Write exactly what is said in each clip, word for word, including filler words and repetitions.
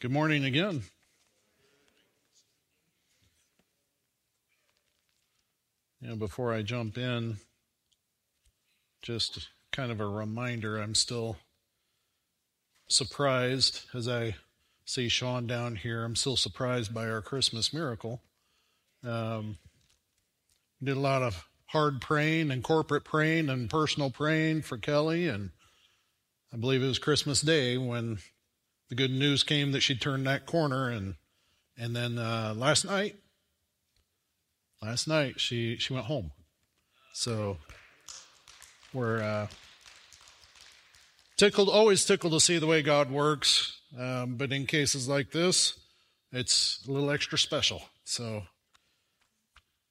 Good morning again. And before I jump in, just kind of a reminder, I'm still surprised as I see Sean down here. I'm still surprised by our Christmas miracle. Um, did a lot of hard praying and corporate praying and personal praying for Kelly, and I believe it was Christmas Day when the good news came that she turned that corner, and and then uh, last night, last night she she went home. So we're uh, tickled, always tickled to see the way God works. Um, but in cases like this, it's a little extra special. So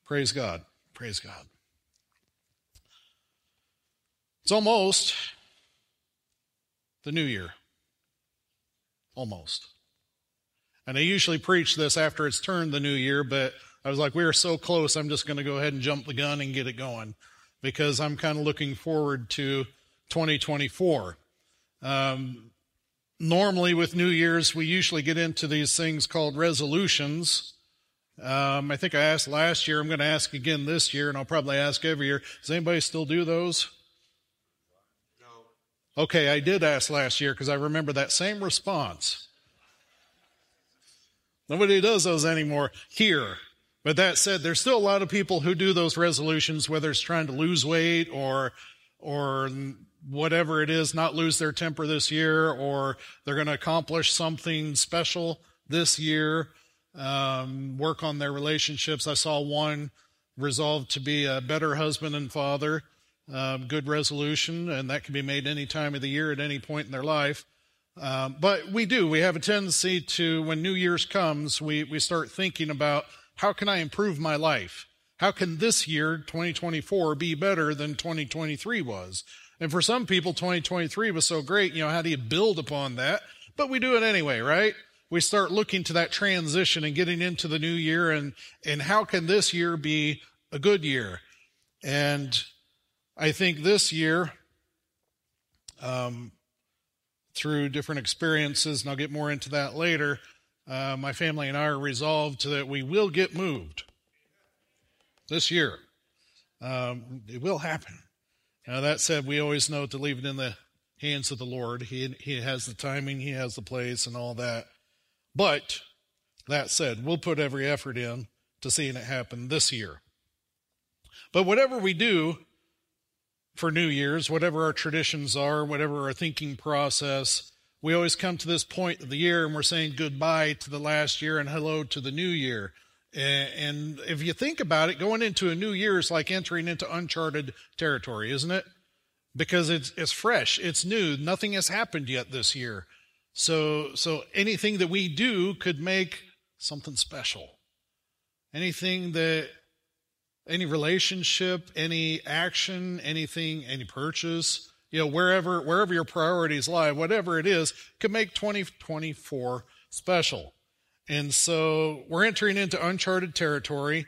praise God, praise God. It's almost the new year. Almost. And I usually preach this after it's turned the new year, but I was like, we are so close, I'm just going to go ahead and jump the gun and get it going, because I'm kind of looking forward to twenty twenty-four. Um, normally with New Year's, we usually get into these things called resolutions. Um, I think I asked last year, I'm going to ask again this year, and I'll probably ask every year, does anybody still do those? Okay, I did ask last year because I remember that same response. Nobody does those anymore here. But that said, there's still a lot of people who do those resolutions, whether it's trying to lose weight or or whatever it is, not lose their temper this year, or they're going to accomplish something special this year, um, work on their relationships. I saw one resolved to be a better husband and father. Um, good resolution, and that can be made any time of the year at any point in their life. Um, but we do. We have a tendency to, when New Year's comes, we, we start thinking about, how can I improve my life? How can this year, twenty twenty-four, be better than twenty twenty-three was? And for some people, twenty twenty-three was so great, you know, how do you build upon that? But we do it anyway, right? We start looking to that transition and getting into the new year, and, and how can this year be a good year? And I think this year, um, through different experiences, and I'll get more into that later, uh, my family and I are resolved that we will get moved this year. Um, it will happen. Now, that said, we always know to leave it in the hands of the Lord. He, he has the timing, He has the place and all that. But that said, we'll put every effort in to seeing it happen this year. But whatever we do for New Year's, whatever our traditions are, whatever our thinking process, we always come to this point of the year and we're saying goodbye to the last year and hello to the new year. And if you think about it, going into a new year is like entering into uncharted territory, isn't it? Because it's it's fresh, it's new, nothing has happened yet this year. So, so anything that we do could make something special. Anything that Any relationship, any action, anything, any purchase, you know, wherever wherever your priorities lie, whatever it is, can make twenty twenty-four special. And so we're entering into uncharted territory,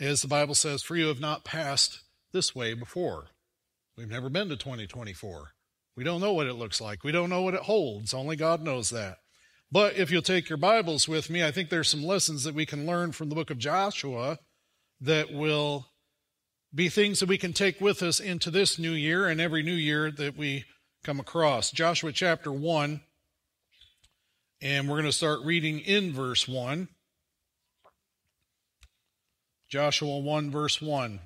as the Bible says, for you have not passed this way before. We've never been to twenty twenty-four. We don't know what it looks like. We don't know what it holds. Only God knows that. But if you'll take your Bibles with me, I think there's some lessons that we can learn from the book of Joshua that will be things that we can take with us into this new year and every new year that we come across. Joshua chapter one, and we're going to start reading in verse one. Joshua one, verse one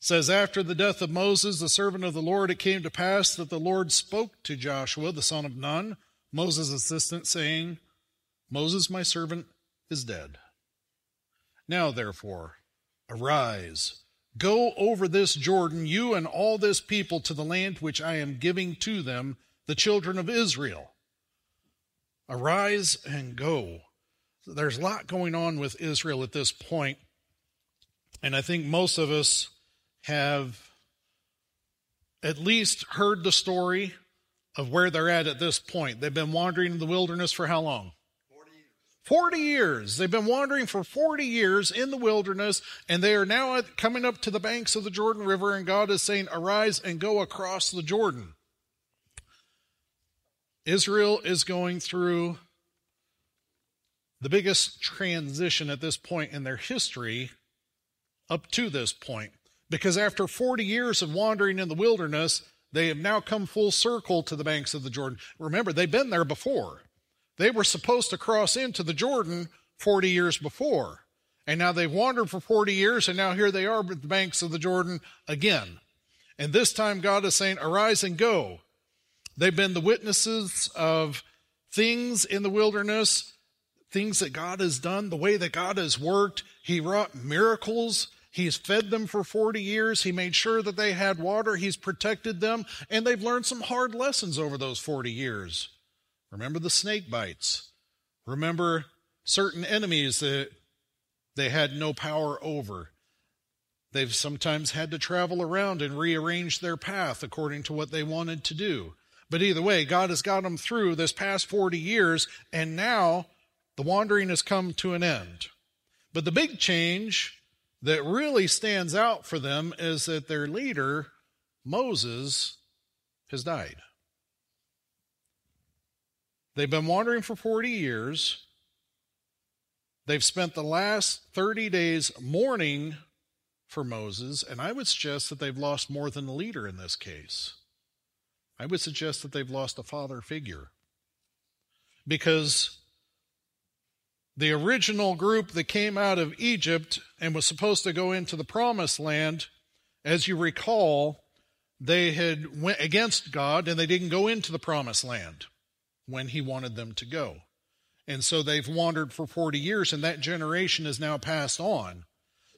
says, "After the death of Moses, the servant of the Lord, it came to pass that the Lord spoke to Joshua, the son of Nun, Moses' assistant, saying, 'Moses, my servant, is dead. Now, therefore, arise, go over this Jordan, you and all this people, to the land which I am giving to them, the children of Israel.'" Arise and go. So there's a lot going on with Israel at this point, and I think most of us have at least heard the story of where they're at at this point. They've been wandering in the wilderness for how long? forty years. They've been wandering for forty years in the wilderness, and they are now coming up to the banks of the Jordan River, and God is saying, arise and go across the Jordan. Israel is going through the biggest transition at this point in their history up to this point. Because after forty years of wandering in the wilderness, they have now come full circle to the banks of the Jordan. Remember, they've been there before. They were supposed to cross into the Jordan forty years before. And now they've wandered for forty years, and now here they are at the banks of the Jordan again. And this time God is saying, arise and go. They've been the witnesses of things in the wilderness, things that God has done, the way that God has worked. He wrought miracles. He's fed them for forty years. He made sure that they had water. He's protected them. And they've learned some hard lessons over those forty years. Remember the snake bites. Remember certain enemies that they had no power over. They've sometimes had to travel around and rearrange their path according to what they wanted to do. But either way, God has got them through this past forty years, and now the wandering has come to an end. But the big change that really stands out for them is that their leader, Moses, has died. They've been wandering for forty years. They've spent the last thirty days mourning for Moses, and I would suggest that they've lost more than a leader in this case. I would suggest that they've lost a father figure. Because the original group that came out of Egypt and was supposed to go into the promised land, as you recall, they had went against God and they didn't go into the promised land when he wanted them to go. And so they've wandered for forty years, and that generation is now passed on.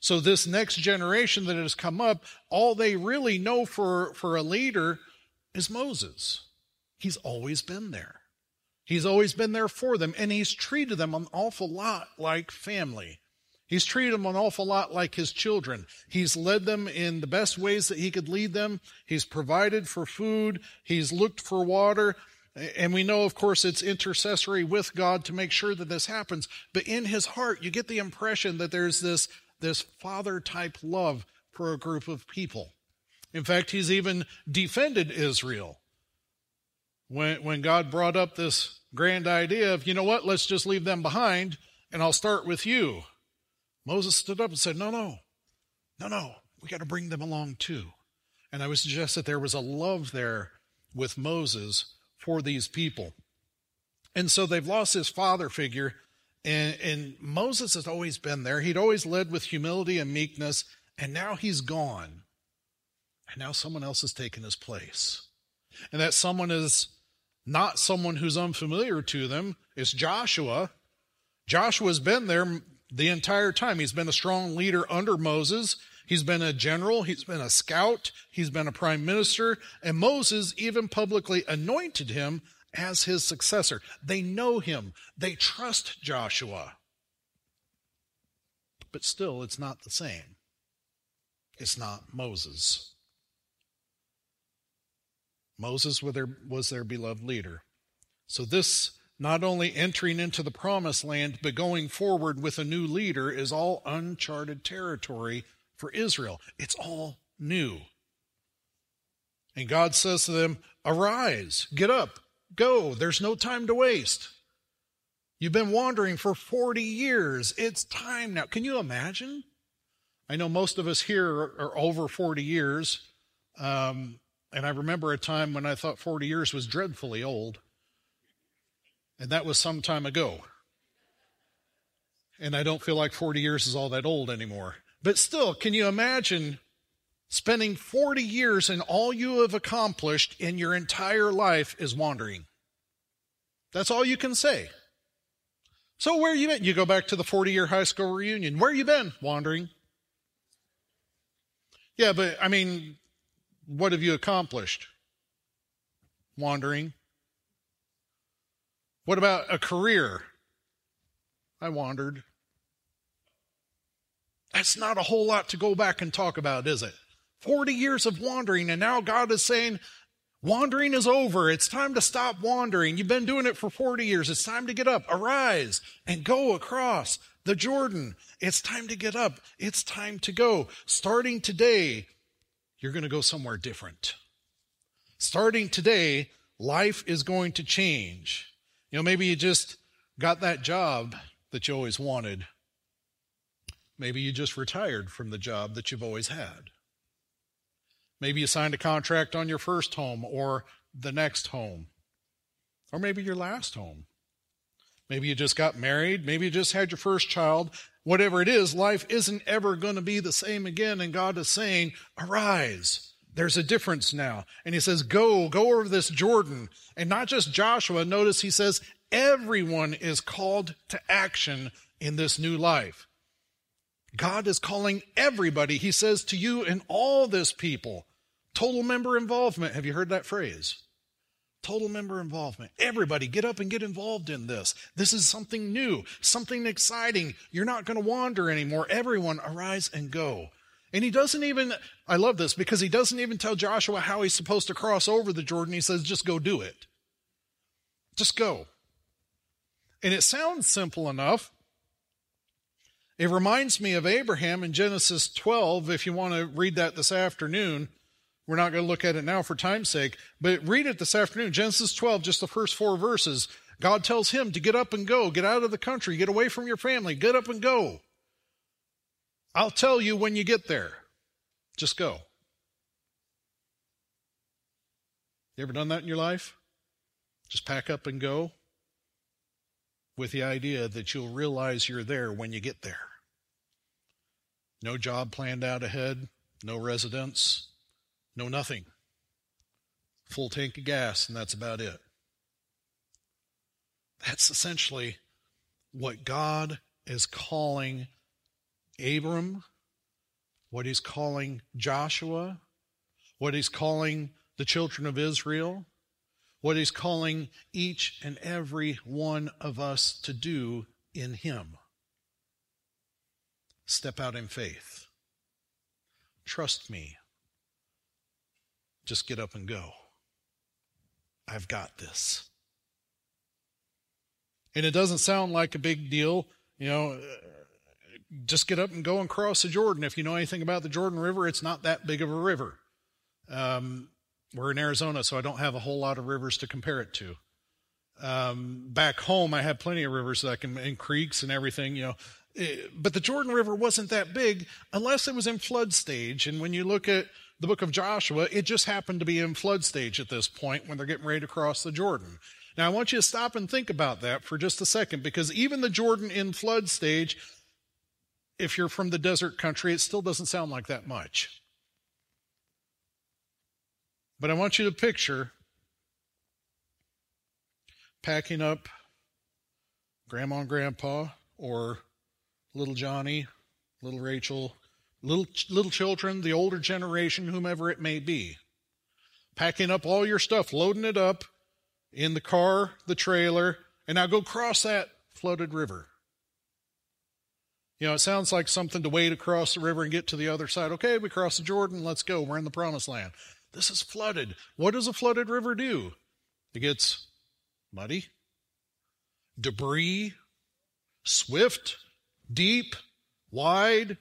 So this next generation that has come up, all they really know for, for a leader is Moses. He's always been there. He's always been there for them, and he's treated them an awful lot like family. He's treated them an awful lot like his children. He's led them in the best ways that he could lead them. He's provided for food. He's looked for water. And we know, of course, it's intercessory with God to make sure that this happens. But in his heart, you get the impression that there's this, this father-type love for a group of people. In fact, he's even defended Israel. When, when God brought up this grand idea of, you know what, let's just leave them behind, and I'll start with you. Moses stood up and said, no, no, no, no, we got to bring them along too. And I would suggest that there was a love there with Moses for these people. And so they've lost his father figure, and, and Moses has always been there. He'd always led with humility and meekness, and now he's gone. And now someone else has taken his place. And that someone is not someone who's unfamiliar to them. It's Joshua. Joshua's been there the entire time. He's been a strong leader under Moses. He's been a general, he's been a scout, he's been a prime minister, and Moses even publicly anointed him as his successor. They know him, they trust Joshua. But still, it's not the same. It's not Moses. Moses was their, was their beloved leader. So this, not only entering into the promised land, but going forward with a new leader is all uncharted territory for Israel. It's all new. And God says to them, arise, get up, go. There's no time to waste. You've been wandering for forty years. It's time now. Can you imagine? I know most of us here are, are over forty years. Um, and I remember a time when I thought forty years was dreadfully old. And that was some time ago. And I don't feel like forty years is all that old anymore. But still, can you imagine spending forty years and all you have accomplished in your entire life is wandering? That's all you can say. So where you been? You go back to the forty-year high school reunion. Where you been? Wandering. Yeah, but I mean, what have you accomplished? Wandering. What about a career? I wandered. That's not a whole lot to go back and talk about, is it? forty years of wandering, and now God is saying, wandering is over. It's time to stop wandering. You've been doing it for forty years. It's time to get up, arise, and go across the Jordan. It's time to get up. It's time to go. Starting today, you're going to go somewhere different. Starting today, life is going to change. You know, maybe you just got that job that you always wanted. Maybe you just retired from the job that you've always had. Maybe you signed a contract on your first home or the next home, or maybe your last home. Maybe you just got married. Maybe you just had your first child. Whatever it is, life isn't ever going to be the same again. And God is saying, arise. There's a difference now. And he says, go, go over this Jordan. And not just Joshua. Notice he says, everyone is called to action in this new life. God is calling everybody. He says to you and all this people, total member involvement. Have you heard that phrase? Total member involvement. Everybody get up and get involved in this. This is something new, something exciting. You're not going to wander anymore. Everyone arise and go. And he doesn't even, I love this, because he doesn't even tell Joshua how he's supposed to cross over the Jordan. He says, just go do it. Just go. And it sounds simple enough. It reminds me of Abraham in Genesis twelve, if you want to read that this afternoon. We're not going to look at it now for time's sake, but read it this afternoon. Genesis twelve, just the first four verses. God tells him to get up and go, get out of the country, get away from your family, get up and go. I'll tell you when you get there. Just go. You ever done that in your life? Just pack up and go with the idea that you'll realize you're there when you get there. No job planned out ahead, no residence. No, nothing. Full tank of gas, and that's about it. That's essentially what God is calling Abram, what he's calling Joshua, what he's calling the children of Israel, what he's calling each and every one of us to do in him. Step out in faith. Trust me. Just get up and go. I've got this. And it doesn't sound like a big deal. You know, just get up and go and cross the Jordan. If you know anything about the Jordan River, it's not that big of a river. Um, we're in Arizona, so I don't have a whole lot of rivers to compare it to. Um, back home, I have plenty of rivers that I can, and creeks and everything, you know. It, but the Jordan River wasn't that big unless it was in flood stage. And when you look at the book of Joshua, it just happened to be in flood stage at this point when they're getting ready to cross the Jordan. Now, I want you to stop and think about that for just a second, because even the Jordan in flood stage, if you're from the desert country, it still doesn't sound like that much. But I want you to picture packing up Grandma and Grandpa or little Johnny, little Rachel, Little, little children, the older generation, whomever it may be, packing up all your stuff, loading it up in the car, the trailer, and now go cross that flooded river. You know, it sounds like something to wade across the river and get to the other side. Okay, we crossed the Jordan, let's go. We're in the promised land. This is flooded. What does a flooded river do? It gets muddy, debris, swift, deep, wide.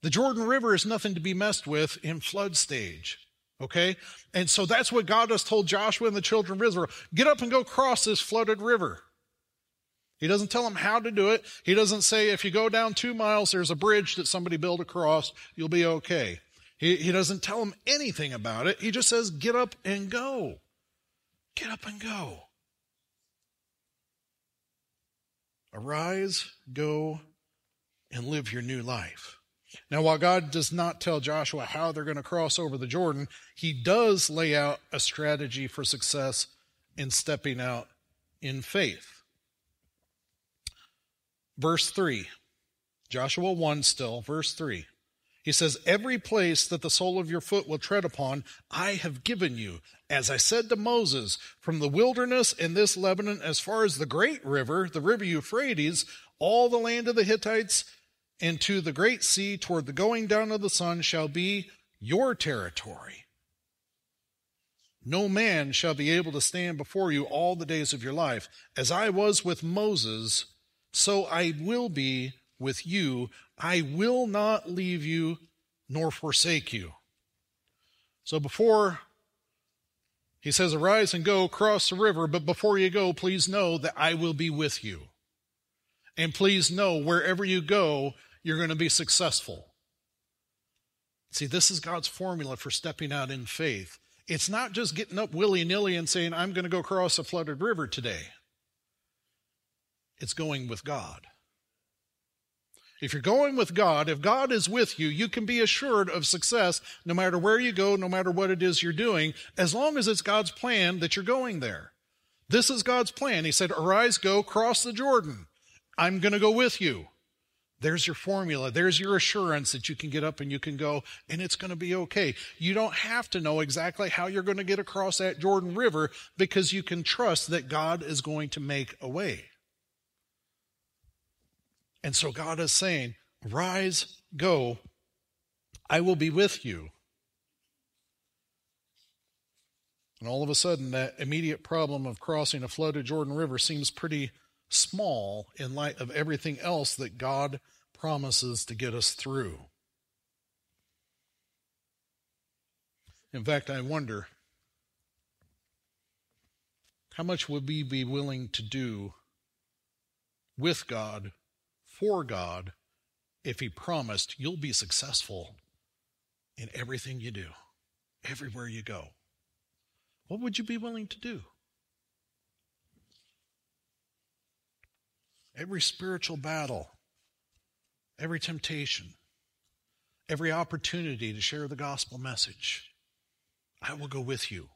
The Jordan River is nothing to be messed with in flood stage, okay? And so that's what God has told Joshua and the children of Israel. Get up and go cross this flooded river. He doesn't tell them how to do it. He doesn't say, if you go down two miles, there's a bridge that somebody built across, you'll be okay. He, he doesn't tell them anything about it. He just says, get up and go. Get up and go. Arise, go, and live your new life. Now, while God does not tell Joshua how they're going to cross over the Jordan, he does lay out a strategy for success in stepping out in faith. Verse three, Joshua one still, verse three. He says, every place that the sole of your foot will tread upon, I have given you. As I said to Moses, from the wilderness in this Lebanon, as far as the great river, the river Euphrates, all the land of the Hittites, and to the great sea toward the going down of the sun shall be your territory. No man shall be able to stand before you all the days of your life. As I was with Moses, so I will be with you. I will not leave you nor forsake you. So before he says, arise and go, cross the river, but before you go, please know that I will be with you. And please know, wherever you go, you're going to be successful. See, this is God's formula for stepping out in faith. It's not just getting up willy-nilly and saying, I'm going to go cross a flooded river today. It's going with God. If you're going with God, if God is with you, you can be assured of success no matter where you go, no matter what it is you're doing, as long as it's God's plan that you're going there. This is God's plan. He said, arise, go, cross the Jordan. I'm going to go with you. There's your formula. There's your assurance that you can get up and you can go, and it's going to be okay. You don't have to know exactly how you're going to get across that Jordan River, because you can trust that God is going to make a way. And so God is saying, rise, go, I will be with you. And all of a sudden, that immediate problem of crossing a flooded Jordan River seems pretty small in light of everything else that God promises to get us through. In fact, I wonder, how much would we be willing to do with God, for God, if He promised you'll be successful in everything you do, everywhere you go? What would you be willing to do? Every spiritual battle, every temptation, every opportunity to share the gospel message, I will go with you.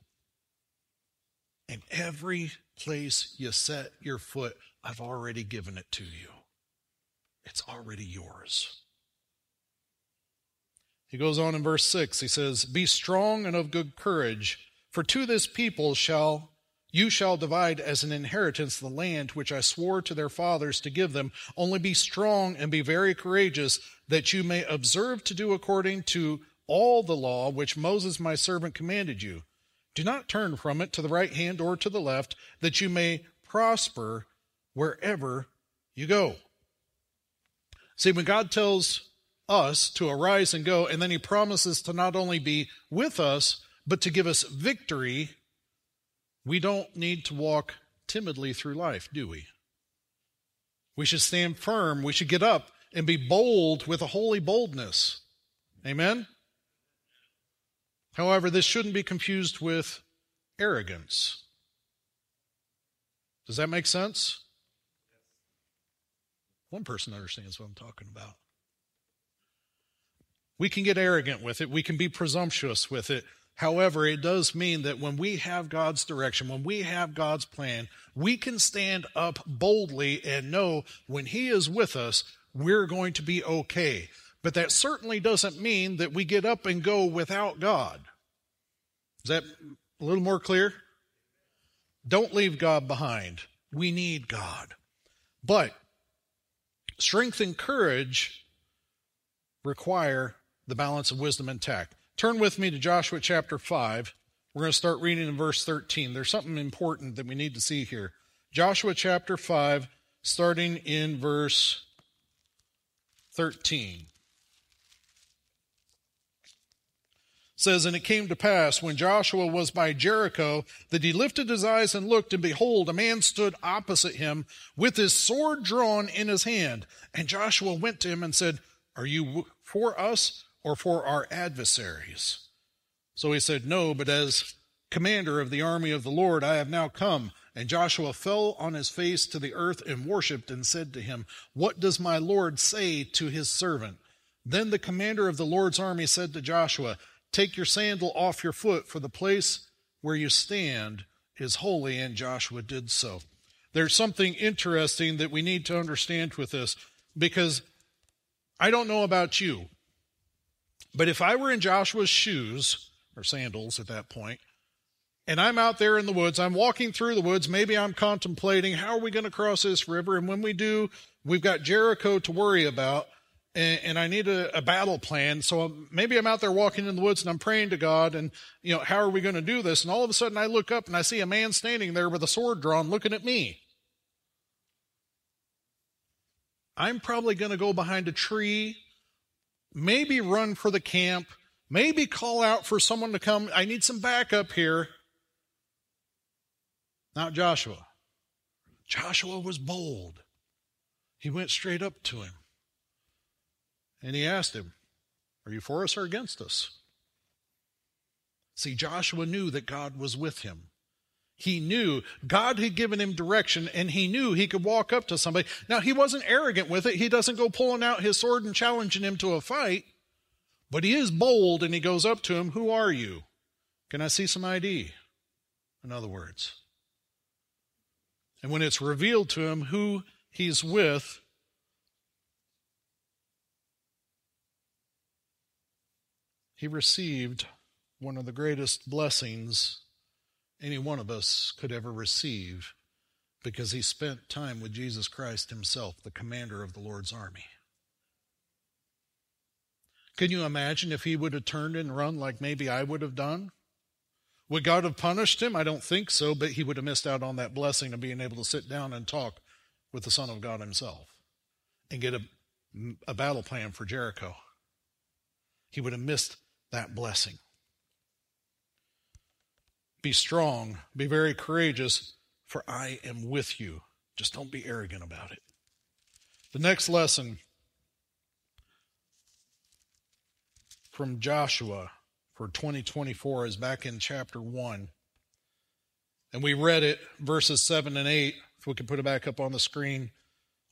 And every place you set your foot, I've already given it to you. It's already yours. He goes on in verse six, he says, be strong and of good courage, for to this people shall you shall divide as an inheritance the land which I swore to their fathers to give them. Only be strong and be very courageous, that you may observe to do according to all the law which Moses my servant commanded you. Do not turn from it to the right hand or to the left, that you may prosper wherever you go. See, when God tells us to arise and go, and then He promises to not only be with us, but to give us victory, we don't need to walk timidly through life, do we? We should stand firm. We should get up and be bold with a holy boldness. Amen? However, this shouldn't be confused with arrogance. Does that make sense? One person understands what I'm talking about. We can get arrogant with it. We can be presumptuous with it. However, it does mean that when we have God's direction, when we have God's plan, we can stand up boldly and know when He is with us, we're going to be okay. But that certainly doesn't mean that we get up and go without God. Is that a little more clear? Don't leave God behind. We need God. But strength and courage require the balance of wisdom and tact. Turn with me to Joshua chapter five. We're going to start reading in verse thirteen. There's something important that we need to see here. Joshua chapter five, starting in verse thirteen. It says, and it came to pass, when Joshua was by Jericho, that he lifted his eyes and looked, and behold, a man stood opposite him with his sword drawn in his hand. And Joshua went to him and said, are you for us, or for our adversaries? So he said, no, but as commander of the army of the Lord, I have now come. And Joshua fell on his face to the earth and worshipped, and said to him, what does my Lord say to his servant? Then the commander of the Lord's army said to Joshua, take your sandal off your foot, for the place where you stand is holy. And Joshua did so. There's something interesting that we need to understand with this, because I don't know about you, but if I were in Joshua's shoes, or sandals at that point, and I'm out there in the woods, I'm walking through the woods, maybe I'm contemplating, how are we going to cross this river? And when we do, we've got Jericho to worry about, and, and I need a, a battle plan. So I'm, maybe I'm out there walking in the woods, and I'm praying to God, and, you know, how are we going to do this? And all of a sudden I look up and I see a man standing there with a sword drawn looking at me. I'm probably going to go behind a tree, maybe run for the camp, maybe call out for someone to come. I need some backup here. Not Joshua. Joshua was bold. He went straight up to him. And he asked him, are you for us or against us? See, Joshua knew that God was with him. He knew God had given him direction, and he knew he could walk up to somebody. Now, he wasn't arrogant with it. He doesn't go pulling out his sword and challenging him to a fight, but he is bold, and he goes up to him, who are you? Can I see some I D? In other words. And when it's revealed to him who he's with, he received one of the greatest blessings any one of us could ever receive, because he spent time with Jesus Christ himself, the commander of the Lord's army. Can you imagine if he would have turned and run like maybe I would have done? Would God have punished him? I don't think so, but he would have missed out on that blessing of being able to sit down and talk with the Son of God himself and get a, a battle plan for Jericho. He would have missed that blessing. Be strong, be very courageous, for I am with you. Just don't be arrogant about it. The next lesson from Joshua for twenty twenty-four is back in chapter one. And we read it, verses seven and eight. If we could put it back up on the screen.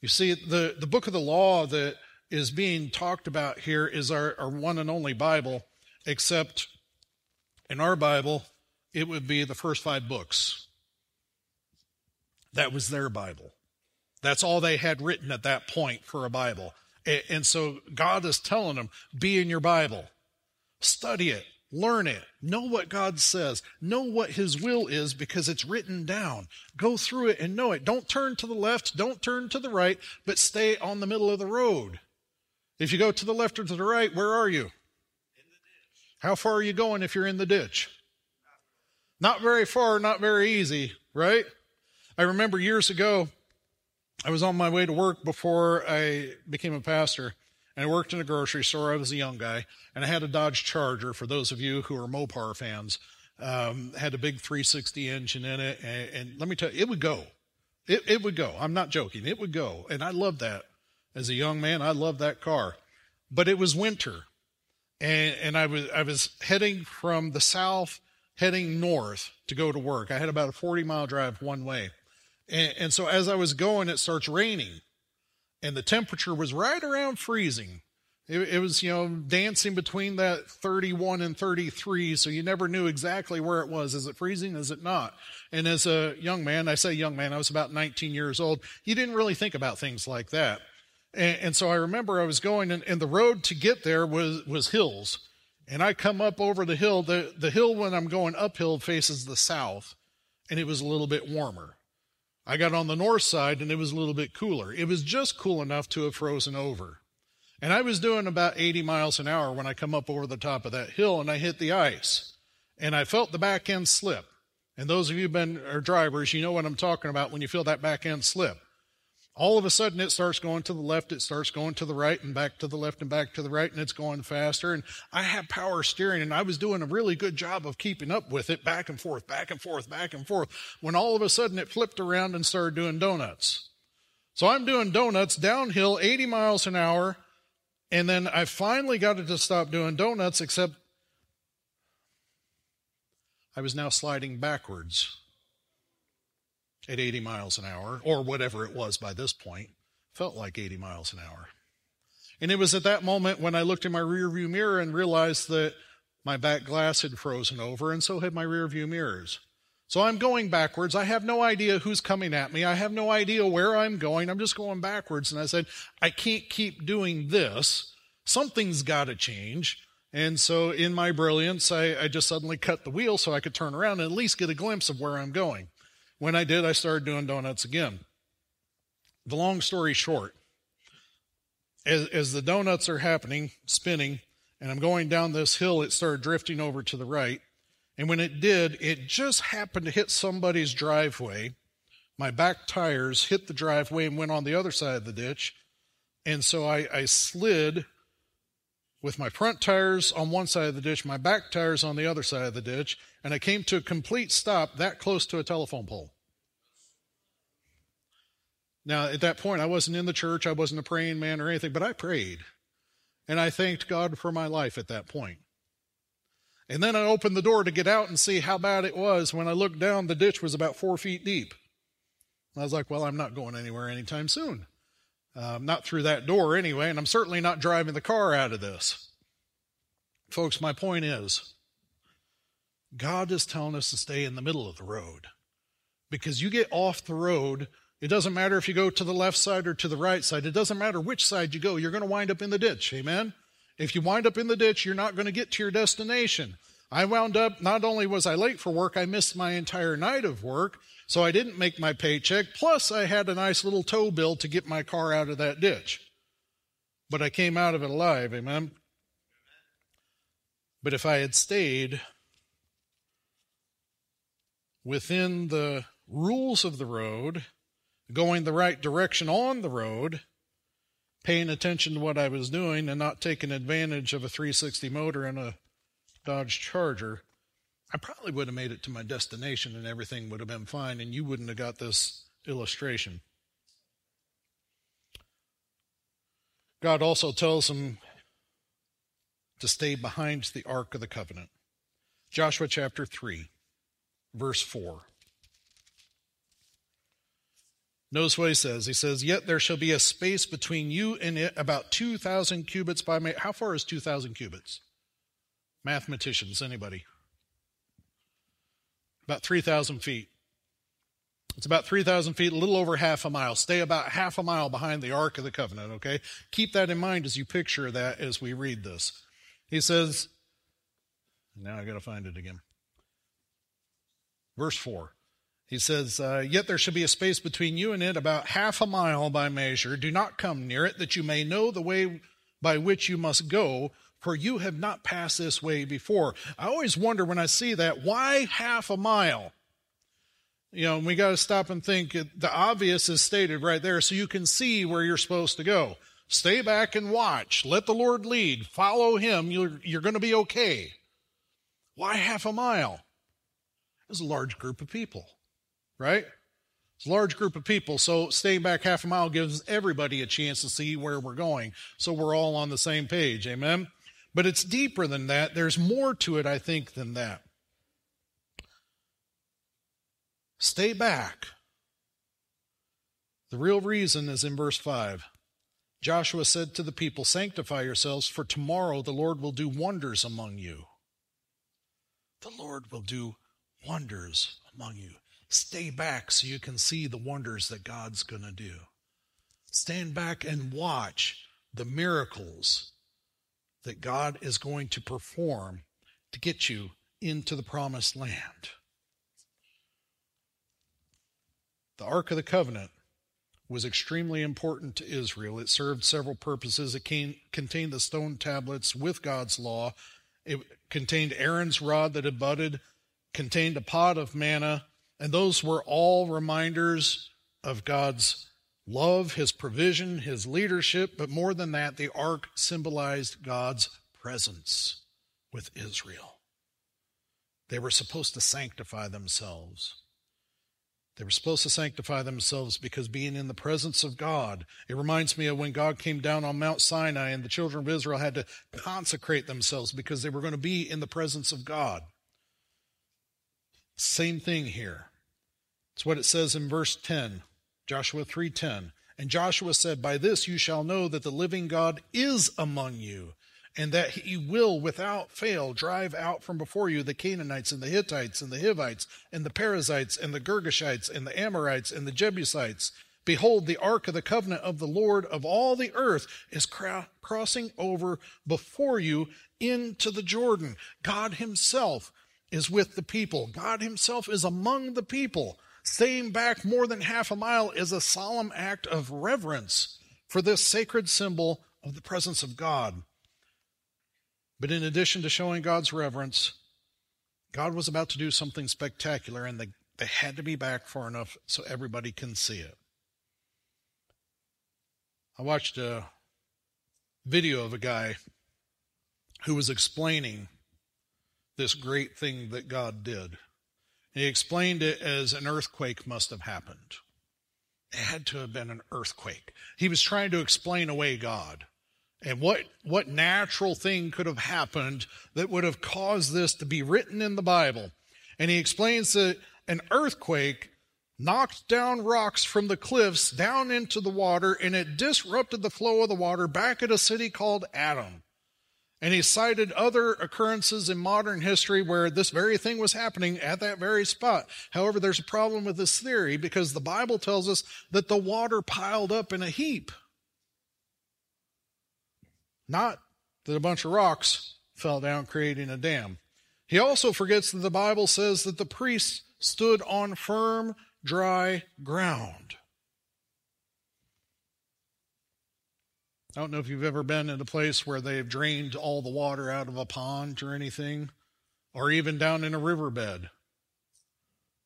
You see, the, the book of the law that is being talked about here is our, our one and only Bible, except in our Bible, it would be the first five books. That was their Bible. That's all they had written at that point for a Bible. And so God is telling them, be in your Bible. Study it. Learn it. Know what God says. Know what his will is, because it's written down. Go through it and know it. Don't turn to the left. Don't turn to the right, but stay on the middle of the road. If you go to the left or to the right, where are you? In the ditch. How far are you going if you're in the ditch? Not very far, not very easy, right? I remember years ago, I was on my way to work before I became a pastor. And I worked in a grocery store. I was a young guy, and I had a Dodge Charger. For those of you who are Mopar fans, um, had a big three sixty engine in it, and, and let me tell you, it would go. It, it would go. I'm not joking. It would go, and I loved that. As a young man, I loved that car. But it was winter, and, and I was I was heading from the south, heading north to go to work. I had about a forty mile drive one way, and, and so as I was going, it starts raining. And the temperature was right around freezing. It, it was, you know, dancing between that thirty-one and thirty-three, so you never knew exactly where it was. Is it freezing? Is it not? And as a young man, I say young man, I was about nineteen years old, you didn't really think about things like that. And, and so I remember I was going, and, and the road to get there was, was hills. And I come up over the hill. The, the hill when I'm going uphill faces the south, and it was a little bit warmer. I got on the north side, and it was a little bit cooler. It was just cool enough to have frozen over. And I was doing about eighty miles an hour when I come up over the top of that hill, and I hit the ice. And I felt the back end slip. And those of you who've been are drivers, you know what I'm talking about when you feel that back end slip. All of a sudden, it starts going to the left, it starts going to the right, and back to the left, and back to the right, and it's going faster. And I had power steering, and I was doing a really good job of keeping up with it, back and forth, back and forth, back and forth, when all of a sudden it flipped around and started doing donuts. So I'm doing donuts downhill, eighty miles an hour, and then I finally got it to stop doing donuts, except I was now sliding backwards at eighty miles an hour, or whatever it was by this point. Felt like eighty miles an hour. And it was at that moment when I looked in my rearview mirror and realized that my back glass had frozen over, and so had my rearview mirrors. So I'm going backwards. I have no idea who's coming at me. I have no idea where I'm going. I'm just going backwards. And I said, I can't keep doing this. Something's got to change. And so in my brilliance, I, I just suddenly cut the wheel so I could turn around and at least get a glimpse of where I'm going. When I did, I started doing donuts again. The long story short, as, as the donuts are happening, spinning, and I'm going down this hill, it started drifting over to the right. And when it did, it just happened to hit somebody's driveway. My back tires hit the driveway and went on the other side of the ditch. And so I, I slid with my front tires on one side of the ditch, my back tires on the other side of the ditch, and I came to a complete stop that close to a telephone pole. Now, at that point, I wasn't in the church. I wasn't a praying man or anything, but I prayed. And I thanked God for my life at that point. And then I opened the door to get out and see how bad it was. When I looked down, the ditch was about four feet deep. And I was like, well, I'm not going anywhere anytime soon. Um, not through that door anyway, and I'm certainly not driving the car out of this. Folks, my point is, God is telling us to stay in the middle of the road. Because you get off the road, it doesn't matter if you go to the left side or to the right side. It doesn't matter which side you go. You're going to wind up in the ditch, amen? If you wind up in the ditch, you're not going to get to your destination. I wound up, not only was I late for work, I missed my entire night of work, so I didn't make my paycheck, plus I had a nice little tow bill to get my car out of that ditch. But I came out of it alive, amen? But if I had stayed within the rules of the road, going the right direction on the road, paying attention to what I was doing and not taking advantage of a three sixty motor and a Dodge Charger, I probably would have made it to my destination and everything would have been fine and you wouldn't have got this illustration. God also tells him to stay behind the Ark of the Covenant. Joshua chapter three, verse four. Notice what he says. He says, yet there shall be a space between you and it about two thousand cubits by measure. How far is two thousand cubits? Mathematicians, anybody? About three thousand feet. It's about three thousand feet, a little over half a mile. Stay about half a mile behind the Ark of the Covenant, okay? Keep that in mind as you picture that as we read this. He says, now I got to find it again. Verse four. He says, uh, yet there should be a space between you and it about half a mile by measure. Do not come near it, that you may know the way by which you must go, for you have not passed this way before. I always wonder when I see that, why half a mile? You know, we got to stop and think. The obvious is stated right there so you can see where you're supposed to go. Stay back and watch. Let the Lord lead. Follow him. You're, you're going to be okay. Why half a mile? It's a large group of people, right? It's a large group of people, so staying back half a mile gives everybody a chance to see where we're going, so we're all on the same page, amen? But it's deeper than that. There's more to it, I think, than that. Stay back. The real reason is in verse five. Joshua said to the people, sanctify yourselves, for tomorrow the Lord will do wonders among you. The Lord will do wonders among you. Stay back so you can see the wonders that God's going to do. Stand back and watch the miracles that God is going to perform to get you into the promised land. The Ark of the Covenant was extremely important to Israel. It served several purposes. It contained the stone tablets with God's law. It contained Aaron's rod that had budded, contained a pot of manna, and those were all reminders of God's love, his provision, his leadership, but more than that, the ark symbolized God's presence with Israel. They were supposed to sanctify themselves. They were supposed to sanctify themselves because being in the presence of God, it reminds me of when God came down on Mount Sinai and the children of Israel had to consecrate themselves because they were going to be in the presence of God. Same thing here. It's what it says in verse ten. Joshua three ten. And Joshua said, by this you shall know that the living God is among you, and that he will without fail drive out from before you the Canaanites and the Hittites and the Hivites and the Perizzites and the Girgashites and the Amorites and the Jebusites. Behold, the ark of the covenant of the Lord of all the earth is crossing over before you into the Jordan. God himself is with the people. God himself is among the people. Staying back more than half a mile is a solemn act of reverence for this sacred symbol of the presence of God. But in addition to showing God's reverence, God was about to do something spectacular, and they, they had to be back far enough so everybody can see it. I watched a video of a guy who was explaining this great thing that God did. And he explained it as an earthquake must have happened. It had to have been an earthquake. He was trying to explain away God. And what, what natural thing could have happened that would have caused this to be written in the Bible? And he explains that an earthquake knocked down rocks from the cliffs down into the water, and it disrupted the flow of the water back at a city called Adam. And he cited other occurrences in modern history where this very thing was happening at that very spot. However, there's a problem with this theory because the Bible tells us that the water piled up in a heap. Not that a bunch of rocks fell down, creating a dam. He also forgets that the Bible says that the priests stood on firm, dry ground. I don't know if you've ever been in a place where they've drained all the water out of a pond or anything, or even down in a riverbed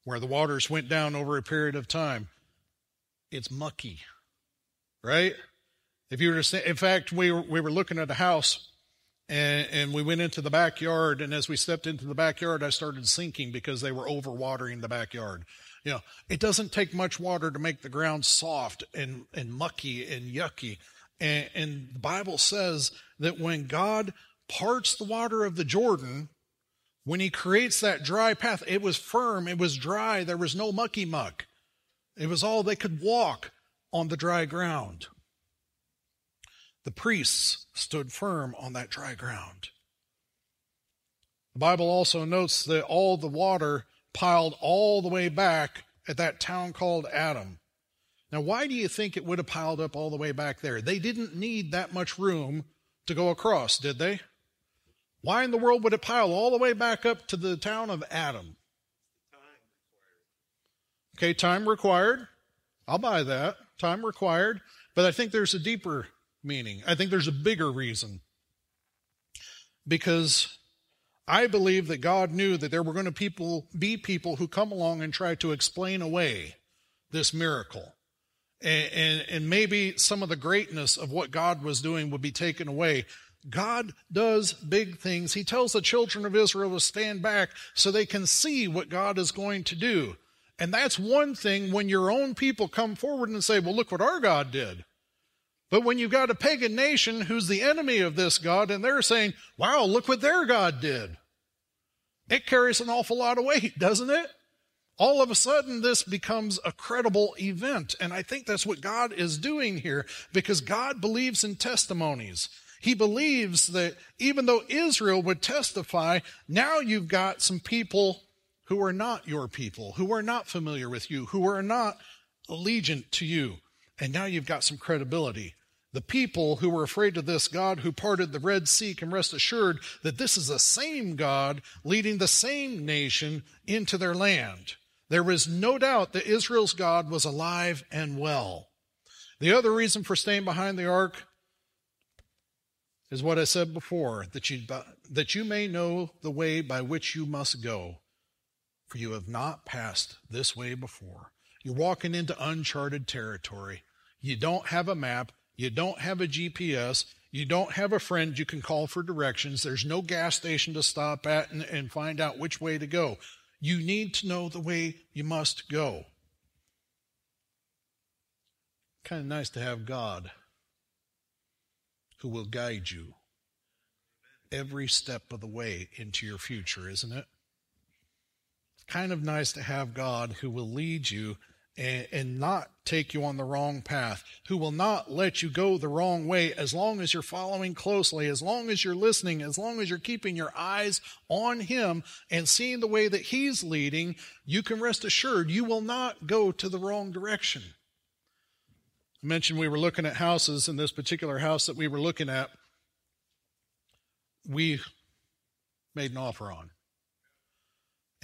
where the waters went down over a period of time. It's mucky, right? If you were to, in fact, we were, we were looking at a house and, and we went into the backyard, and as we stepped into the backyard, I started sinking because they were overwatering the backyard. You know, it doesn't take much water to make the ground soft and, and mucky and yucky. And, and the Bible says that when God parts the water of the Jordan, when he creates that dry path, it was firm, it was dry, there was no mucky muck. It was all they could walk on the dry ground. The priests stood firm on that dry ground. The Bible also notes that all the water piled all the way back at that town called Adam. Now, why do you think it would have piled up all the way back there? They didn't need that much room to go across, did they? Why in the world would it pile all the way back up to the town of Adam? Okay, time required. I'll buy that. Time required. But I think there's a deeper meaning. I think there's a bigger reason. Because I believe that God knew that there were going to people, be people who come along and try to explain away this miracle. And, and, and maybe some of the greatness of what God was doing would be taken away. God does big things. He tells the children of Israel to stand back so they can see what God is going to do. And that's one thing when your own people come forward and say, well, look what our God did. But when you've got a pagan nation who's the enemy of this God, and they're saying, wow, look what their God did. It carries an awful lot of weight, doesn't it? All of a sudden, this becomes a credible event. And I think that's what God is doing here, because God believes in testimonies. He believes that even though Israel would testify, now you've got some people who are not your people, who are not familiar with you, who are not allegiant to you. And now you've got some credibility. The people who were afraid of this God who parted the Red Sea can rest assured that this is the same God leading the same nation into their land. There is no doubt that Israel's God was alive and well. The other reason for staying behind the ark is what I said before, that you, that you may know the way by which you must go, for you have not passed this way before. You're walking into uncharted territory. You don't have a map. You don't have a G P S. You don't have a friend you can call for directions. There's no gas station to stop at and, and find out which way to go. You need to know the way you must go. Kind of nice to have God who will guide you every step of the way into your future, isn't it? It's kind of nice to have God who will lead you And, and not take you on the wrong path, who will not let you go the wrong way as long as you're following closely, as long as you're listening, as long as you're keeping your eyes on him and seeing the way that he's leading. You can rest assured you will not go to the wrong direction. I mentioned we were looking at houses, and this particular house that we were looking at, we made an offer on.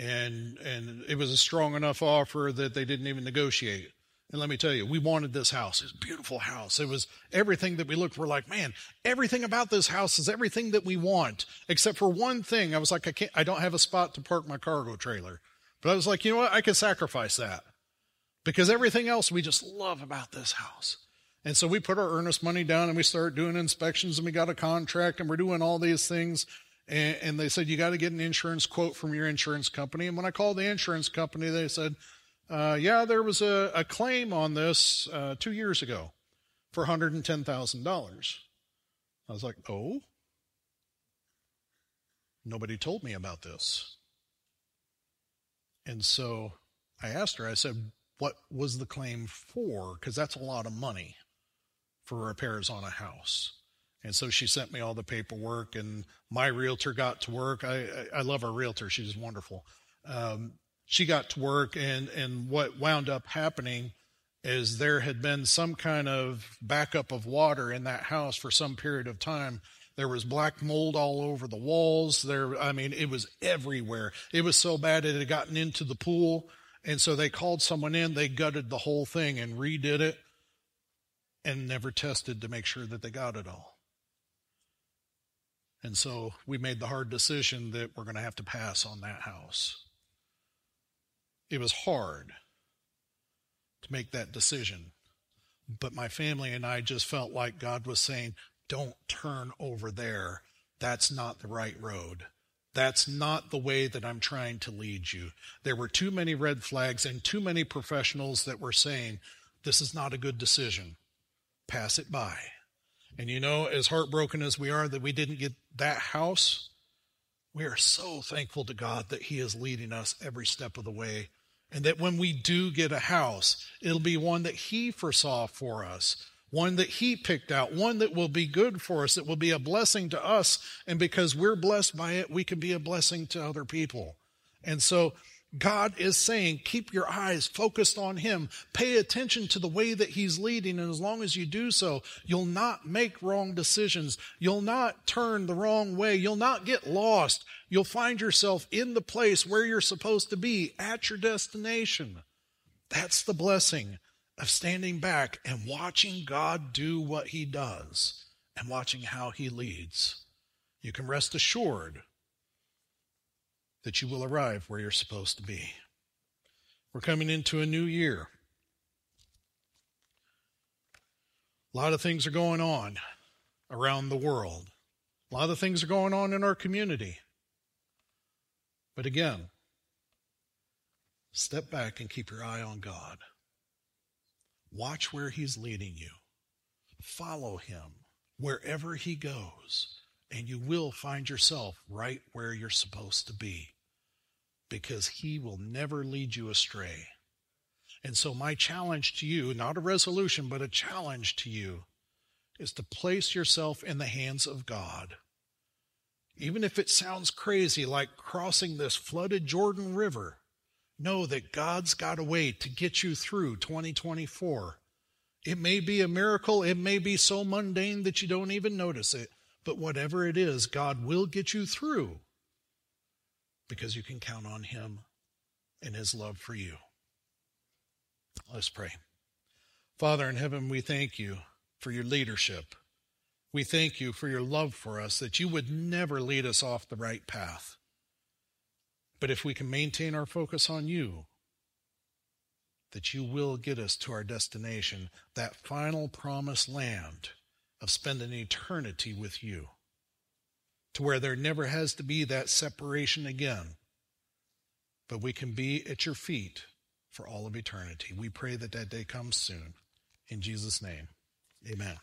And and it was a strong enough offer that they didn't even negotiate. And let me tell you, we wanted this house. It was a beautiful house. It was everything that we looked for. We're like, man, everything about this house is everything that we want, except for one thing. I was like, I can't, I don't have a spot to park my cargo trailer. But I was like, you know what? I can sacrifice that because everything else we just love about this house. And so we put our earnest money down and we started doing inspections and we got a contract and we're doing all these things. And, and they said, you got to get an insurance quote from your insurance company. And when I called the insurance company, they said, Uh, yeah, there was a, a claim on this uh, two years ago for one hundred ten thousand dollars. I was like, oh, nobody told me about this. And so I asked her, I said, what was the claim for? Because that's a lot of money for repairs on a house. And so she sent me all the paperwork and my realtor got to work. I, I, I love our realtor. She's wonderful. Um, She got to work, and, and what wound up happening is there had been some kind of backup of water in that house for some period of time. There was black mold all over the walls. There, I mean, it was everywhere. It was so bad it had gotten into the pool, and so they called someone in. They gutted the whole thing and redid it and never tested to make sure that they got it all. And so we made the hard decision that we're going to have to pass on that house. It was hard to make that decision, but my family and I just felt like God was saying, don't turn over there. That's not the right road. That's not the way that I'm trying to lead you. There were too many red flags and too many professionals that were saying, this is not a good decision. Pass it by. And you know, as heartbroken as we are that we didn't get that house, we are so thankful to God that he is leading us every step of the way. And that when we do get a house, it'll be one that he foresaw for us, one that he picked out, one that will be good for us, that will be a blessing to us. And because we're blessed by it, we can be a blessing to other people. And so God is saying, keep your eyes focused on him. Pay attention to the way that he's leading. And as long as you do so, you'll not make wrong decisions. You'll not turn the wrong way. You'll not get lost. You'll find yourself in the place where you're supposed to be, at your destination. That's the blessing of standing back and watching God do what he does and watching how he leads. You can rest assured that you will arrive where you're supposed to be. We're coming into a new year. A lot of things are going on around the world. A lot of things are going on in our community. But again, step back and keep your eye on God. Watch where he's leading you. Follow him wherever he goes, and you will find yourself right where you're supposed to be, because he will never lead you astray. And so my challenge to you, not a resolution, but a challenge to you, is to place yourself in the hands of God. Even if it sounds crazy, like crossing this flooded Jordan River, know that God's got a way to get you through twenty twenty-four. It may be a miracle. It may be so mundane that you don't even notice it. But whatever it is, God will get you through, because you can count on him and his love for you. Let's pray. Father in heaven, we thank you for your leadership. We thank you for your love for us, that you would never lead us off the right path. But if we can maintain our focus on you, that you will get us to our destination, that final promised land of spending eternity with you, to where there never has to be that separation again, but we can be at your feet for all of eternity. We pray that that day comes soon. In Jesus' name, amen.